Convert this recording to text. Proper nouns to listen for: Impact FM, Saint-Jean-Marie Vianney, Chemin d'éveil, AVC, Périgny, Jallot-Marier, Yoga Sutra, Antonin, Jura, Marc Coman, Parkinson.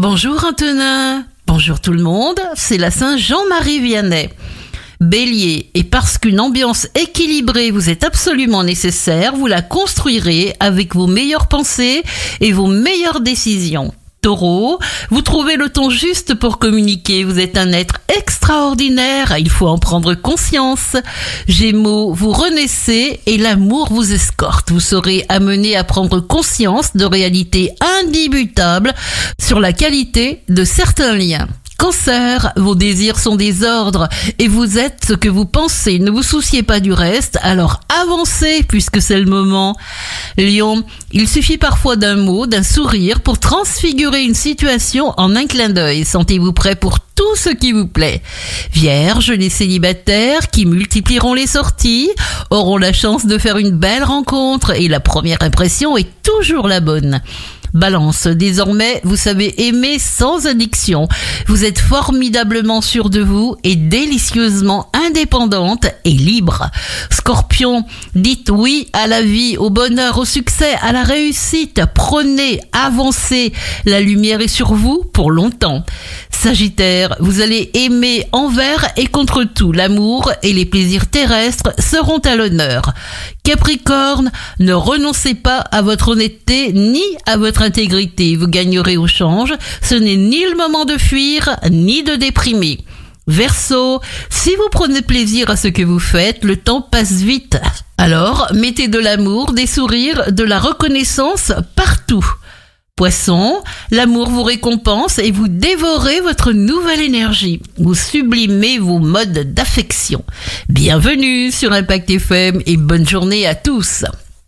Bonjour Antonin, bonjour tout le monde, c'est la Saint-Jean-Marie Vianney. Bélier, et parce qu'une ambiance équilibrée vous est absolument nécessaire, vous la construirez avec vos meilleures pensées et vos meilleures décisions. Taureau, vous trouvez le ton juste pour communiquer, vous êtes un être extraordinaire, il faut en prendre conscience. Gémeaux, vous renaissez et l'amour vous escorte, vous serez amené à prendre conscience de réalités indubitables sur la qualité de certains liens. Cancer, vos désirs sont des ordres et vous êtes ce que vous pensez. Ne vous souciez pas du reste, alors avancez puisque c'est le moment. Lion, il suffit parfois d'un mot, d'un sourire pour transfigurer une situation en un clin d'œil. Sentez-vous prêt pour tout ce qui vous plaît. Vierge, les célibataires qui multiplieront les sorties auront la chance de faire une belle rencontre et la première impression est toujours la bonne. Balance, désormais, vous savez aimer sans addiction. Vous êtes formidablement sûre de vous et délicieusement indépendante et libre. Scorpion, dites oui à la vie, au bonheur, au succès, à la réussite. Prenez, avancez. La lumière est sur vous pour longtemps. Sagittaire, vous allez aimer envers et contre tout. L'amour et les plaisirs terrestres seront à l'honneur. Capricorne, ne renoncez pas à votre honnêteté ni à votre intégrité. Vous gagnerez au change. Ce n'est ni le moment de fuir, ni de déprimer. Verseau, si vous prenez plaisir à ce que vous faites, le temps passe vite. Alors, mettez de l'amour, des sourires, de la reconnaissance partout. Poisson, l'amour vous récompense et vous dévorez votre nouvelle énergie. Vous sublimez vos modes d'affection. Bienvenue sur Impact FM et bonne journée à tous.